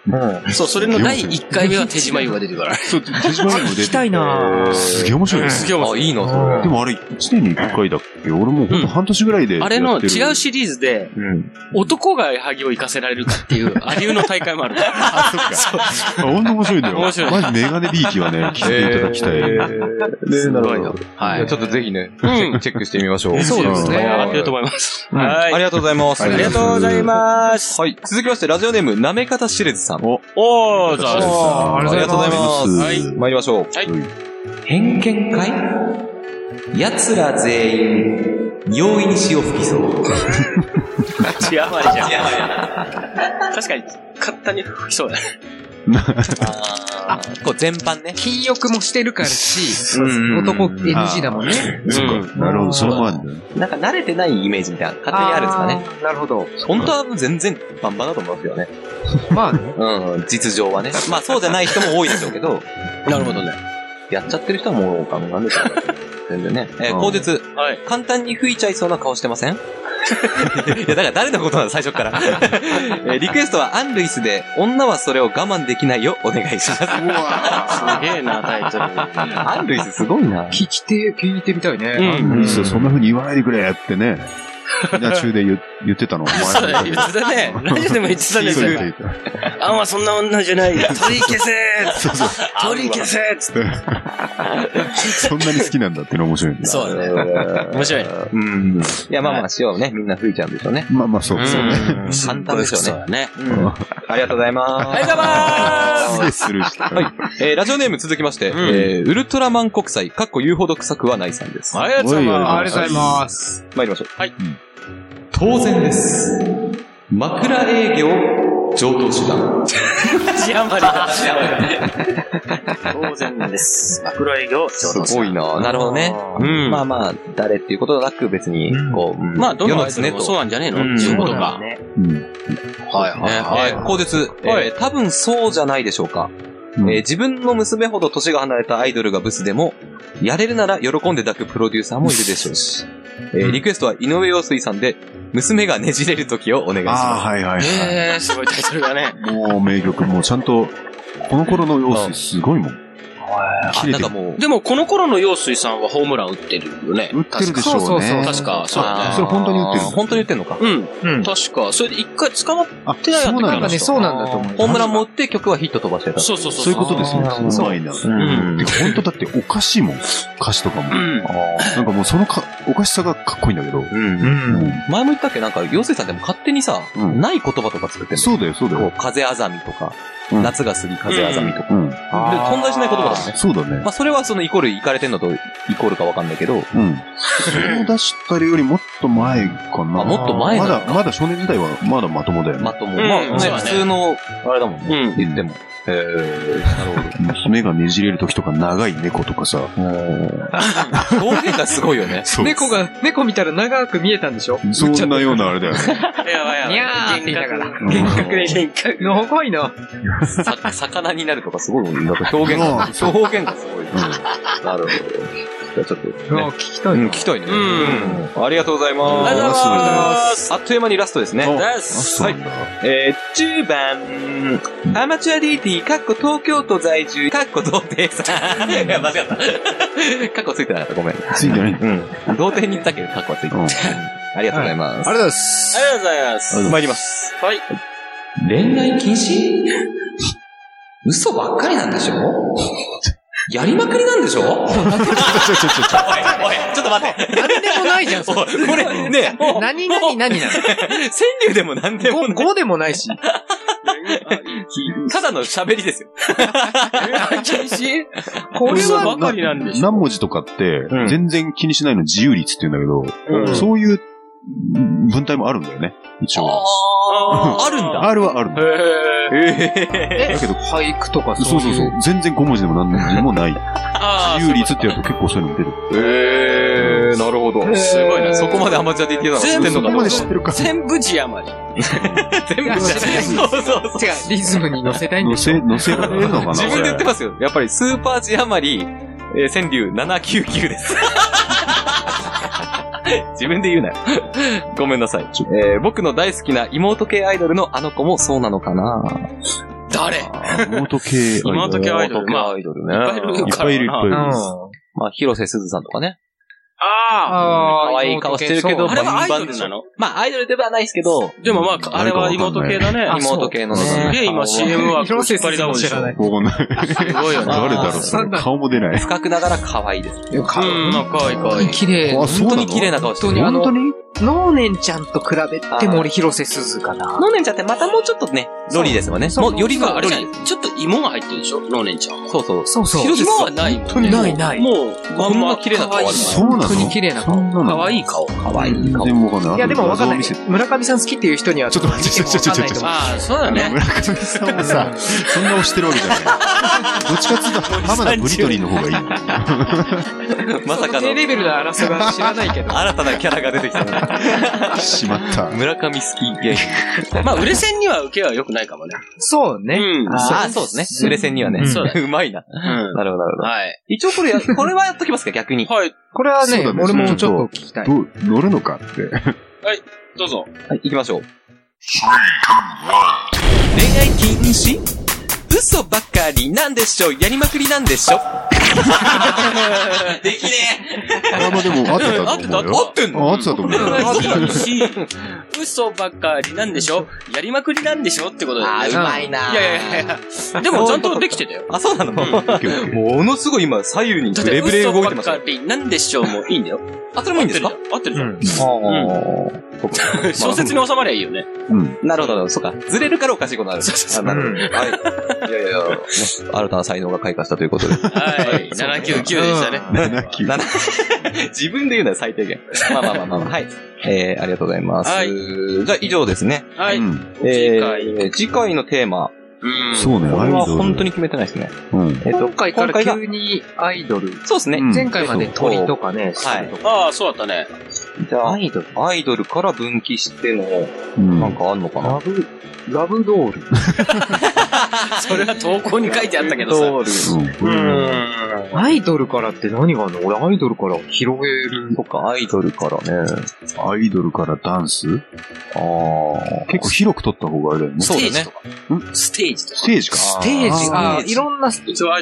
そう、それの第1回目は手島優が出てるから。そう、手島優も出てる。行きたいなすげえ面白いね。すげえ面白い。あ、いいな、それ。でもあれ、1年に1回だっけ俺もうほんと半年ぐらいで。あれの違うシリーズで、男が矢作を行かせられるかっていう、アリューの大会もある。あ、そっか。そう。ほんと面白いんだよ。面白い。マジメガネビーキはね、聞いていただきたい。すごいな。はい。ちょっとぜひね、チェックしてみましょう。そうですね。上がってると思います。はい。ありがとうございます。ありがとうございます。はい。続きまして、ラジオネーム、なめかたしれずさん。おー、じゃあ、ありがとうございます。はい。参りましょう。はい。偏見会？奴ら全員。容易に潮吹きそう。血余りじゃん。確かに、簡単に吹きそうだね。あ、こう全般ね。禁欲もしてるからし、男 NG だもんね。なるほど、それもあるんだ。なんか慣れてないイメージみたいな、勝手にあるんですかね。なるほど。本当は全然バンバンだと思いますよね。まあね。うん、実情はね。まあそうじゃない人も多いでしょうけど。なるほどね。やっちゃってる人はもうお金なんですから。全然ね。口実。簡単に吹いちゃいそうな顔してません？いや、だから誰のことなの最初から、リクエストはアン・ルイスで女はそれを我慢できないよお願いします。うわすげえなタイトル。アン・ルイスすごいな。聞いてみたいね。アン・ルイスそんな風に言わないでくれってね。中で言ってたの。そうだ、言ってたね。ラジオでも言ってたんですよ。アンはそんな女じゃない。取り消せー取り消せーつって。そんなに好きなんだっての面白いんだ。そうだね。面白い。うん。いや、まあまあ、しようね。みんな吹いちゃうんでしょうね。まあまあ、そうですよね。簡単でしょうね。ありがとうございます。ありがとうございます。失礼する。はい。ラジオネーム続きまして、ウルトラマン国際、かっこ言うほど臭くはないさんです。ありがとうございます。ありがとうございます。参りましょう。はい。当然です。枕営業上等手段。字余りだ。当然です。枕営業上等手段。すごいな。なるほどね。まあまあ誰っていうことなく別にこうまあどのですねとそうなんじゃねえのっていうことが。はいはいはい。後日多分そうじゃないでしょうか。自分の娘ほど年が離れたアイドルがブスでもやれるなら喜んで抱くプロデューサーもいるでしょうし。リクエストは井上陽水さんで、娘がねじれる時をお願いします。ああ、はいはいはい。すごいタイトルだね。もう名曲、もうちゃんと、この頃の陽水すごいもん。はい。なんかもう。でもこの頃の陽水さんはホームラン打ってるよね。打ってるでしょうね。そうそうそう。確か、そうだね。それ本当に打ってる。本当に打ってるのか。うん。確か、それで一回捕まってないやつなんだね。そうなんだと思う。ホームランも打って曲はヒット飛ばしてた。そうそうそう。そういうことですね。うまいな。うん。本当だっておかしいもん。歌詞とかも。うん。なんかもうそのおかしさがかっこいいんだけど。うん。前も言ったっけなんか陽水さんでも勝手にさ、ない言葉とか作ってる。そうだよ、そうだよ。風あざみとか。夏が過ぎ風あざみとか。で、存在しない言葉だね。そうだね。まあ、それはそのイコール、イカれてんのとイコールかわかんないけど。うん。それを出したりよりもっと前かな。あ、もっと前なのか。まだ少年時代はまだまともだよね。まとも。まあ、普通の、あれだもんね。言っても。なるほど。娘がねじれる時とか長い猫とかさ。表現がすごいよね。猫見たら長く見えたんでしょ？そんなようなあれだよね。やばいやばい。にゃーって言いながら。幻覚で幻覚。のほこいな。魚になるとかすごい。表現がすごい。なるほど。かちょっと、ね、聞きたい、聞きたいね、うん、ありがとうございます。ありがとうございます。あっという間にラストですね。はい、10番アマチュア DT かっこ東京都在住かっこ童貞さん。いや間違ったかっこついてなかった、ごめん。ついてない、うん、童貞に言ったけどかっこついてた、うん、ありがとうございます。ありがとうございます。ありがとうございます。参ります。はい、恋愛禁止嘘ばっかりなんでしょやりまくりなんでしょ。おいおい、ちょっと待って。何でもないじゃん、それ。これ、ね、何何何なの。川柳でも何でもない。語でもないし。ただの喋りですよ。禁止？これはばかりなんでしょ。何文字とかって、全然気にしないの自由率って言うんだけど、うん、そういう文体もあるんだよね、一応。あるんだ。あるはあるんだ。だけど俳句とかそうそうそう。全然5文字でも何文字でもない。自由率ってやると結構そういうの出る。なるほど。すごいな。そこまでアマチュアでいけたの。全部そこまで知ってるか。全部字余り。全部字余り。そうそう。違う、リズムに乗せたいんでしょ。乗せられるのかな。自分で言ってますよ。やっぱりスーパー字余り、川柳799です。自分で言うなよ。ごめんなさい。僕の大好きな妹系アイドルのあの子もそうなのかな。誰？妹系アイドル。まあ、いっぱいいる。いっぱいいる。まあ、広瀬すずさんとかね。ああ、可愛い顔してるけど、あれはアイドルなの？まあ、アイドルではないですけど。でもまあ、あれは妹系だね。妹系のね。すげえ今 CM は引っ張りだもんでしょ。わかんない。すごいよね。誰だろう？顔も出ない。深くながら可愛いです。うん、可愛い。綺麗。本当に綺麗な顔してる。本当に？のーねんちゃんと比べても俺広瀬すずかな。のーねんちゃんってまたもうちょっとね、ロリーですもんね。もうよりはあれじゃない。ちょっと芋が入ってるでしょ、のーねんちゃんは。そうそう。広瀬すずはないもんね。本当にない。もう、まんま綺麗な顔ある。そうなの？本当に綺麗な顔。可愛い顔。でもわかんない。いやでもわかんない。村上さん好きっていう人にはちょっと待って、ちょっと。ああ、そうだね。村上さんはさ、そんな推してるわけじゃない。どっちかっていうと浜田ブリトリーの方がいい。まさかの。低レベルな争いは知らないけど。新たなキャラが出てきたね。しまった。村上好き芸人。まあ、売れ線には受けは良くないかもね。そうね。うん。あ、そうですね。売れ線にはね。うまいな。なるほど、なるほど。はい。一応これはやっときますか、逆に。はい。これはね、俺もちょっと聞きたい。乗るのかって。はい、どうぞ。はい、行きましょう。恋愛禁止？嘘ばっかりなんでしょ？やりまくりなんでしょ？できねえ。あ、まあでも、合ってたと思うよ。合ってたと思うよ。嘘ばっかりなんでしょ？やりまくりなんでしょ？ってことだよね。あ、うまいな。いや。でも、ちゃんとできてたよ。あ、そうなの？ものすごい今、左右にブレブレ動いてます。嘘ばっかりなんでしょ？もういいんだよ。あ、それもいいんですか？合ってるじゃん。小説に収まりゃいいよね。なるほど、そうか。ずれるからおかしいことある。なるほど。いやいや、新たな才能が開花したということで。はい。799でしたね。79。自分で言うなら最低限。まあ。はい。ありがとうございます。はい。じゃあ以上ですね。はい。次回のテーマ。そうね、これは本当に決めてないですね。今回から急にアイドル。そうですね。前回まで鳥とかね。はい。ああ、そうだったね。じゃあ、アイドルから分岐しての、なんかあんのかな。ラブドール。それは投稿に書いてあったけどさ。アイドルからって何があるの？俺アイドルから広げるとか、アイドルからね。アイドルからダンス？ああ。結構広く取った方があれだよね。そうだね。ステージか。ステージが、いろんなステージあ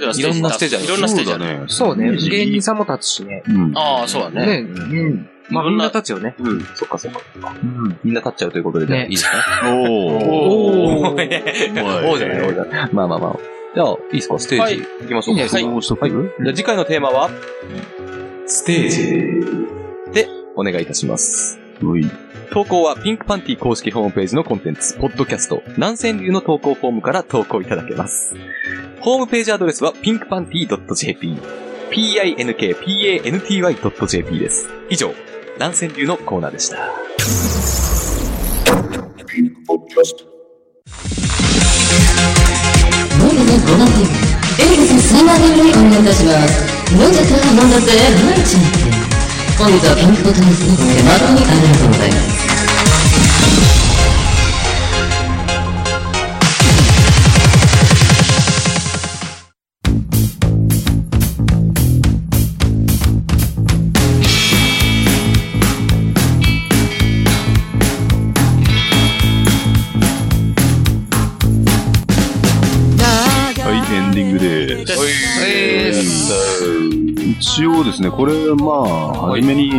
る。そうね。芸人さんも立つしね。ああ、そうだね。うん。まあみんな立つよね。うん。そっか。うん。みんな立っちゃうということでね。いいですか？おーじゃない。まあ。じゃあ、いいですか？ステージ行きましょうか。はい。じゃあ次回のテーマは、ステージでお願いいたします。投稿はピンクパンティ公式ホームページのコンテンツ、ポッドキャスト、南川流の投稿フォームから投稿いただけます。ホームページアドレスは pinkpanty.jp、pinkpanty.jp です。以上、南川流のコーナーでした。ピンクポッドキャスト。飲んでごらん。エルさん3番目にお願いいたします。飲んだぜ。はい、ちゃん。本日はピンクボタンについて誠にありがとうございます。一応ですね、これ、まあ、初めに、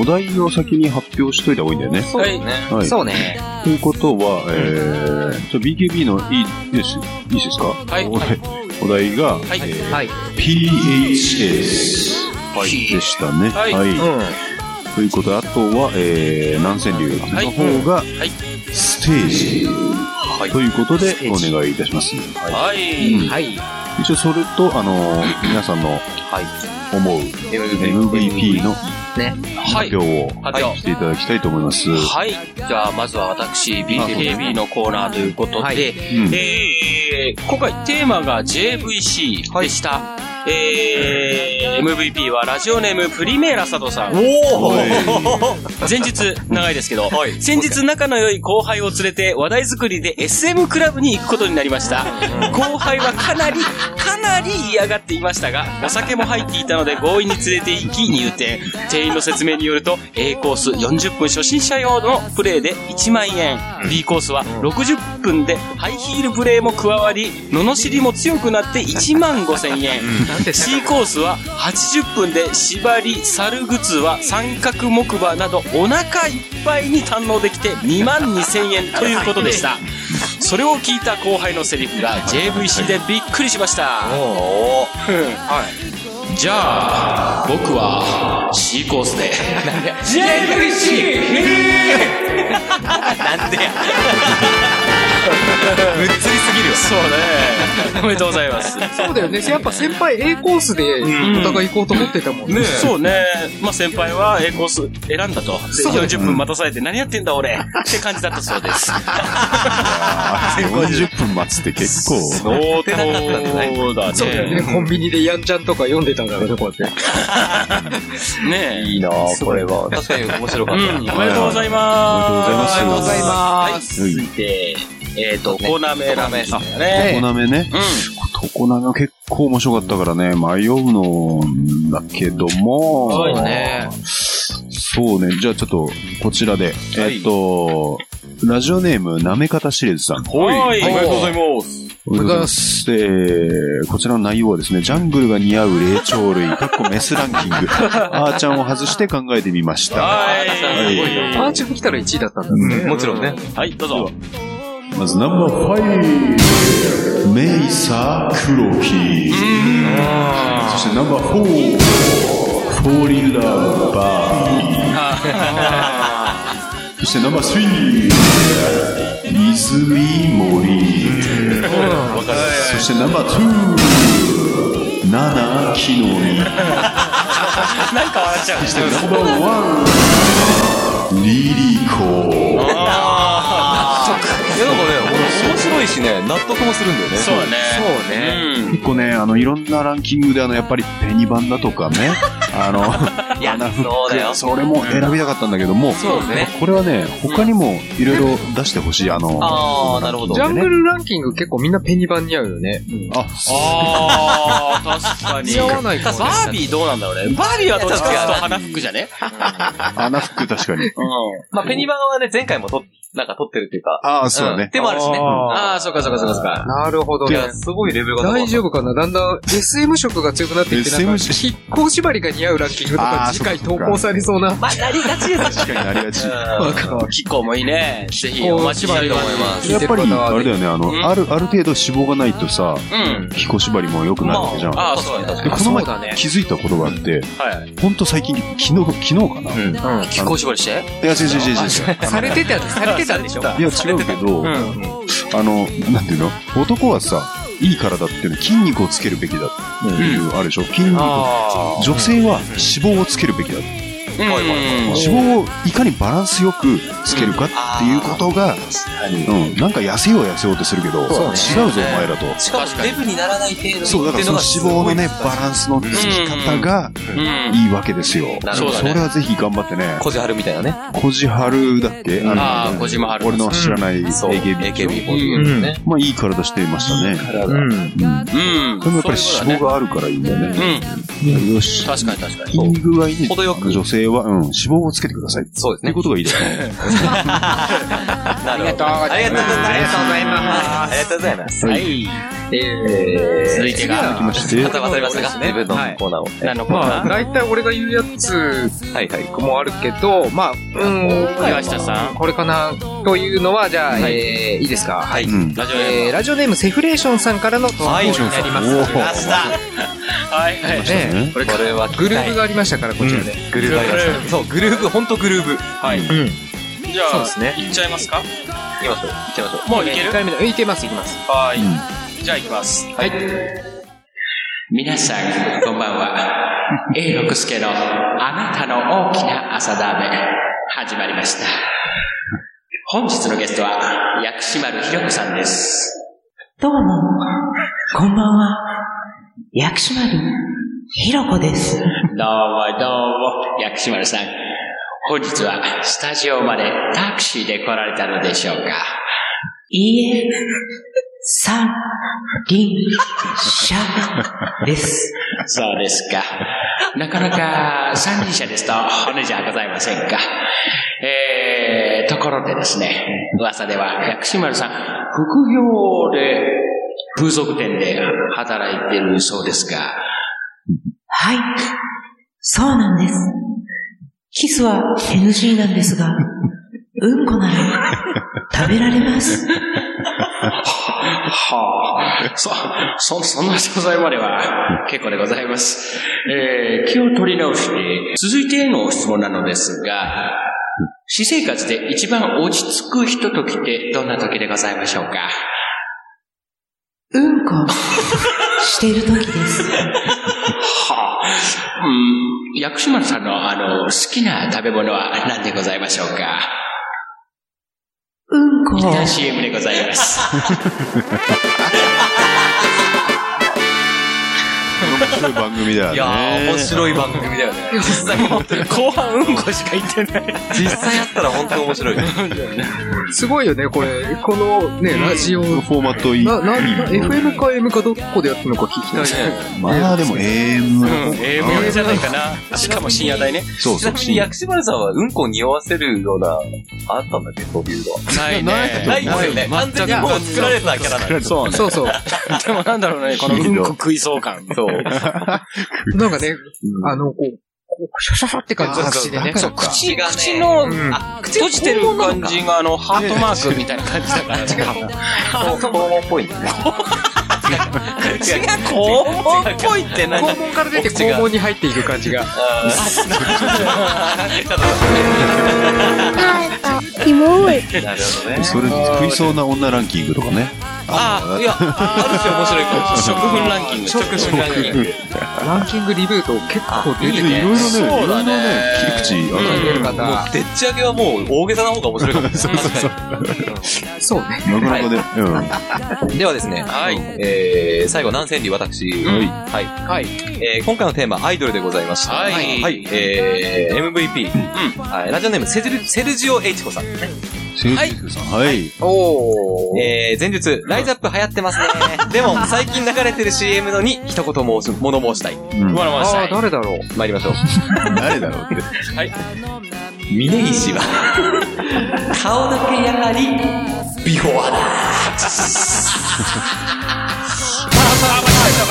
お題を先に発表しといた方がいいんだよね。そうですね。はい、そうね。ということは、BKB のいいですか、はい、お題が、はい、PHS でしたね。はい。はい、うん、ということで、あとは、南千流の方が、はい、ステージ、はい、ということで、お願いいたします。はい。うん、はい、一応それと、皆さんの思う MVP の発表をしていただきたいと思います。はい。じゃあ、まずは私、BKB のコーナーということで、今回テーマが JVC でした。MVP はラジオネームプリメーラ佐藤さん。おー、前日、長いですけど、はい、先日仲の良い後輩を連れて話題作りで SM クラブに行くことになりました。後輩はかなり嫌がっていましたが、お酒も入っていたので強引に連れて行き入店。店員の説明によると A コース40分初心者用のプレーで1万円、 B コースは60分でハイヒールプレーも加わり罵りも強くなって1万5千円、 C コースは80分で縛り、猿靴は三角木馬などお腹いっぱいに堪能できて2万2千円ということでした。それを聞いた後輩のセリフが JVC でびっくりしました。おはい、じゃあ僕は C コースでJVC なんでやむっつりすぎるよ。そうね、おめでとうございます。そうだよね、やっぱ先輩 A コースでお互い行こうと思ってたもんね、うん、ね。そうね、まあ、先輩は A コース選んだと、で40分待たされて何やってんだ俺って感じだったそうです。40分待つって結構相当だね。そうだよね、コンビニでヤンちゃんとか読んでたんだろうね、こうやってねえ、いいなこれは。確かに面白かった、うん、おめでとうございます。おめでとうございます。続いてコナメラメ、あ、コナメね、うん、コナメは結構面白かったからね、迷うのだけども、はいね、そうね、じゃあちょっとこちらで、はい、ラジオネームなめかたしれずさん、はい、ありがとうございます。おはようございます。こちらの内容はですね、ジャングルが似合う霊長類、かっこメスランキング、あーちゃんを外して考えてみました。はい、あーちゃん来たら1位だったんだね、うん、もちろんね。はい、どうぞ。まずナンバー5、メイサー黒木、そしてナンバー4、フォーリンラーバーそしてナンバー3、泉森そしてナンバー2、七木の実なんか笑っちゃう。そしてナンバー1、リリコ。いや、なんかね、面白いしね、納得もするんだよね。そうね。そうね。結構ね、いろんなランキングで、やっぱりペニバンだとかね、いや、そうだよ。それも選びたかったんだけども、そうね。これはね、他にもいろいろ出してほしい、なるほど。ジャングルランキング結構みんなペニバン似合うよね。ああ、確かに。バービーどうなんだろうね。バービーはどっちかというと花フックじゃね。花フック確かに。まあペニバンはね、前回もなんか撮ってるっていうか。ああ、そうだね。でもあるしね。ああ、そうかそうかそうか。なるほどね。いや、すごいレベルが高い。大丈夫かな？だんだん SM 色が強くなってきて、なんか、筆行縛りが似合うランキングとか、次回投稿されそうな。まあ、なりがちです。確かになりがち。筆行もいいね。ぜひ、お待ちしたいと思います。やっぱり、あれだよね、ある程度脂肪がないとさ、筆行縛りも良くなるわけじゃん。ああ、そうだね。この前気づいたことがあって、ほんと最近、昨日かな？筆行縛りして？いや、違う。されてたやつ、いや違うけど、なんていうの、男はさ、いい体っていうのは筋肉をつけるべきだっていう、あれでしょ、筋肉。女性は脂肪をつけるべきだ。脂肪をいかにバランスよくつけるかっていうことが、なんか痩せようとするけど、違うぞお前らと。しかもデブにならない程度。そう、だからその脂肪のね、バランスのつき方がいいわけですよ。それはぜひ頑張ってね。こじはるみたいなね。こじはるだっけ？ああ、こじまはる。俺の知らない AKB。まあいい体していましたね。でもやっぱり脂肪があるからいいんだよね。よし。確かに確かに。筋肉がいいね。程よく女性は、うん、脂肪をつけてください。そうですね。ってことがいいですね。ありがとうございます。ありがとうございます。はい。続いてが、固まりましたが、自分のコーナーを。何のコーナー？まあ、大体俺が言うやつもあるけど、まあ、岩下さん。これかなというのは、じゃあ、いいですか？はい。ラジオネーム、セフレーションさんからの投稿になります。来ました。はい。ね、これはグルーブがありましたから、こちらで。グルーブありました。そう、グルーブ、ほんとグルーブ。はい。じゃあ、いっちゃいますか？いきましょう。いっちゃいましょう。もういける？いけます、いきます。はい。じゃあ行きます。はい。皆さん、こんばんは。A6助のあなたの大きな朝だめ、始まりました。本日のゲストは、薬師丸ひろ子さんです。どうも、こんばんは。薬師丸ひろ子です。どうもどうも、薬師丸さん。本日はスタジオまでタクシーで来られたのでしょうか？いいえ。三輪車です。そうですか。なかなか三輪車ですと骨じゃございませんか。ところでですね、噂では薬師丸さん、副業で風俗店で働いてるそうですが。はい、そうなんです。キスは NG なんですが、うんこなら食べられます。はあ、そんな所在までは結構でございます。気を取り直して、続いての質問なのですが、私生活で一番落ち着くひとときってどんなときでございましょうか？うんこしているときです。はあ、薬師丸さんの好きな食べ物は何でございましょうか？うんこ。一旦 CM でございます。面白い番組だよね。いや面白い番組だよね。実際後半うんこしか言ってない。実際やったら本当に面白い。すごいよねこれこのねラジオのフォーマットいい。FM か AM かどこでやってるのか聞きたいね。まあでも AM AM じゃないかな。しかも深夜帯ね。そうそう。ちなみに薬師丸さんはうんこを匂わせるようなあったんだっけそういうのは。ないね。ないですよね。完全にもう作られたキャラなんで。そうそう。でもなんだろうねこのうんこ食いそう感。そう。なんかね、こうシャシャシャって感じの口でね。そう、口がね、口の、閉じてる感じが、ハートマークみたいな感じだから。肛門っぽいね。口が肛門っぽいって何？肛門から出て肛門に入っていく感じが。キモい。なるほどね。それ食いそうな女ランキングとかね。いや、ある種面白いかもしれない。食分ランキング。ランキングリブート結構出てるね。いろいろね、そうだね。切り口ある方。もうでっち上げはもう大げさな方が面白いかもしれない。そうね。なかなかね。ではですね、最後何千里私。はい。今回のテーマアイドルでございました。はい。MVP。ラジオネームセルジオエイチコさん。はい。前述、ライズアップ流行ってますね。でも、最近流れてる CM のに一言物申したい。誰だろう？参りましょう。誰だろうって。はい。峯岸は、顔だけやはり、ビフォアだ。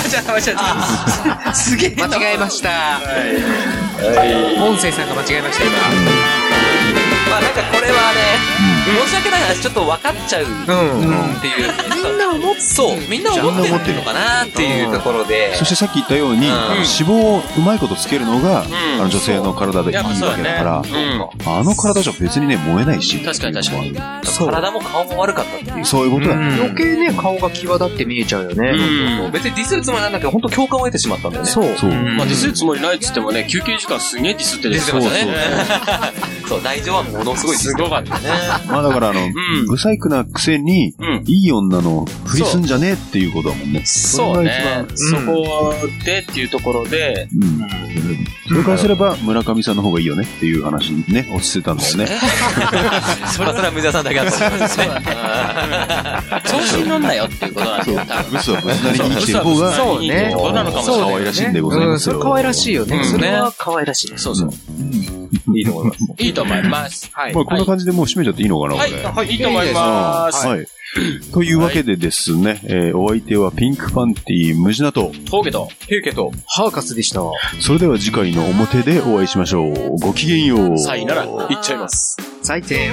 間違えた。すげえ。間違えました。音声さんが間違えました、今。まあなんかこれはね、申し訳ない話ちょっと分かっちゃうっていう。みんな思ってる。そう、みんな思ってるのかなっていうところで。そしてさっき言ったように、脂肪をうまいことつけるのが、女性の体でいいわけだから、体じゃ別にね、燃えないし。確かに。体も顔も悪かったっていう。そういうことだね。余計ね、顔が際立って見えちゃうよね。別にディスるつもりなんだけど、本当共感を得てしまったんだよね。そう。まあディスるつもりないっつってもね、休憩時間すげえディスって出てましたね。そう、大丈夫。ものすごいすごかったね。まあだからブサイクなくせにいい女のふりすんじゃねえっていうことだもんね。そうね。そこでっていうところで、それからすれば村上さんの方がいいよねっていう話にね落ちてたんだよね。それは無駄さんだけだと思うんですね。調子に乗んなよっていうことなんですよ。ブスはブスなりに生きてる方がそうね。可愛らしいんでございますよ。可愛らしいよね。それは可愛らしい。そうそう。いいと思います。いいと思います。はい。まあ、こんな感じでもう締めちゃっていいのかな、はい、これ。はい、いいと思います。はい。というわけでですね、はいお相手はピンクパンティムジナと、峠と、ヒューケと、ハーカスでした。それでは次回の表でお会いしましょう。ごきげんよう。さいなら、いっちゃいます。最低。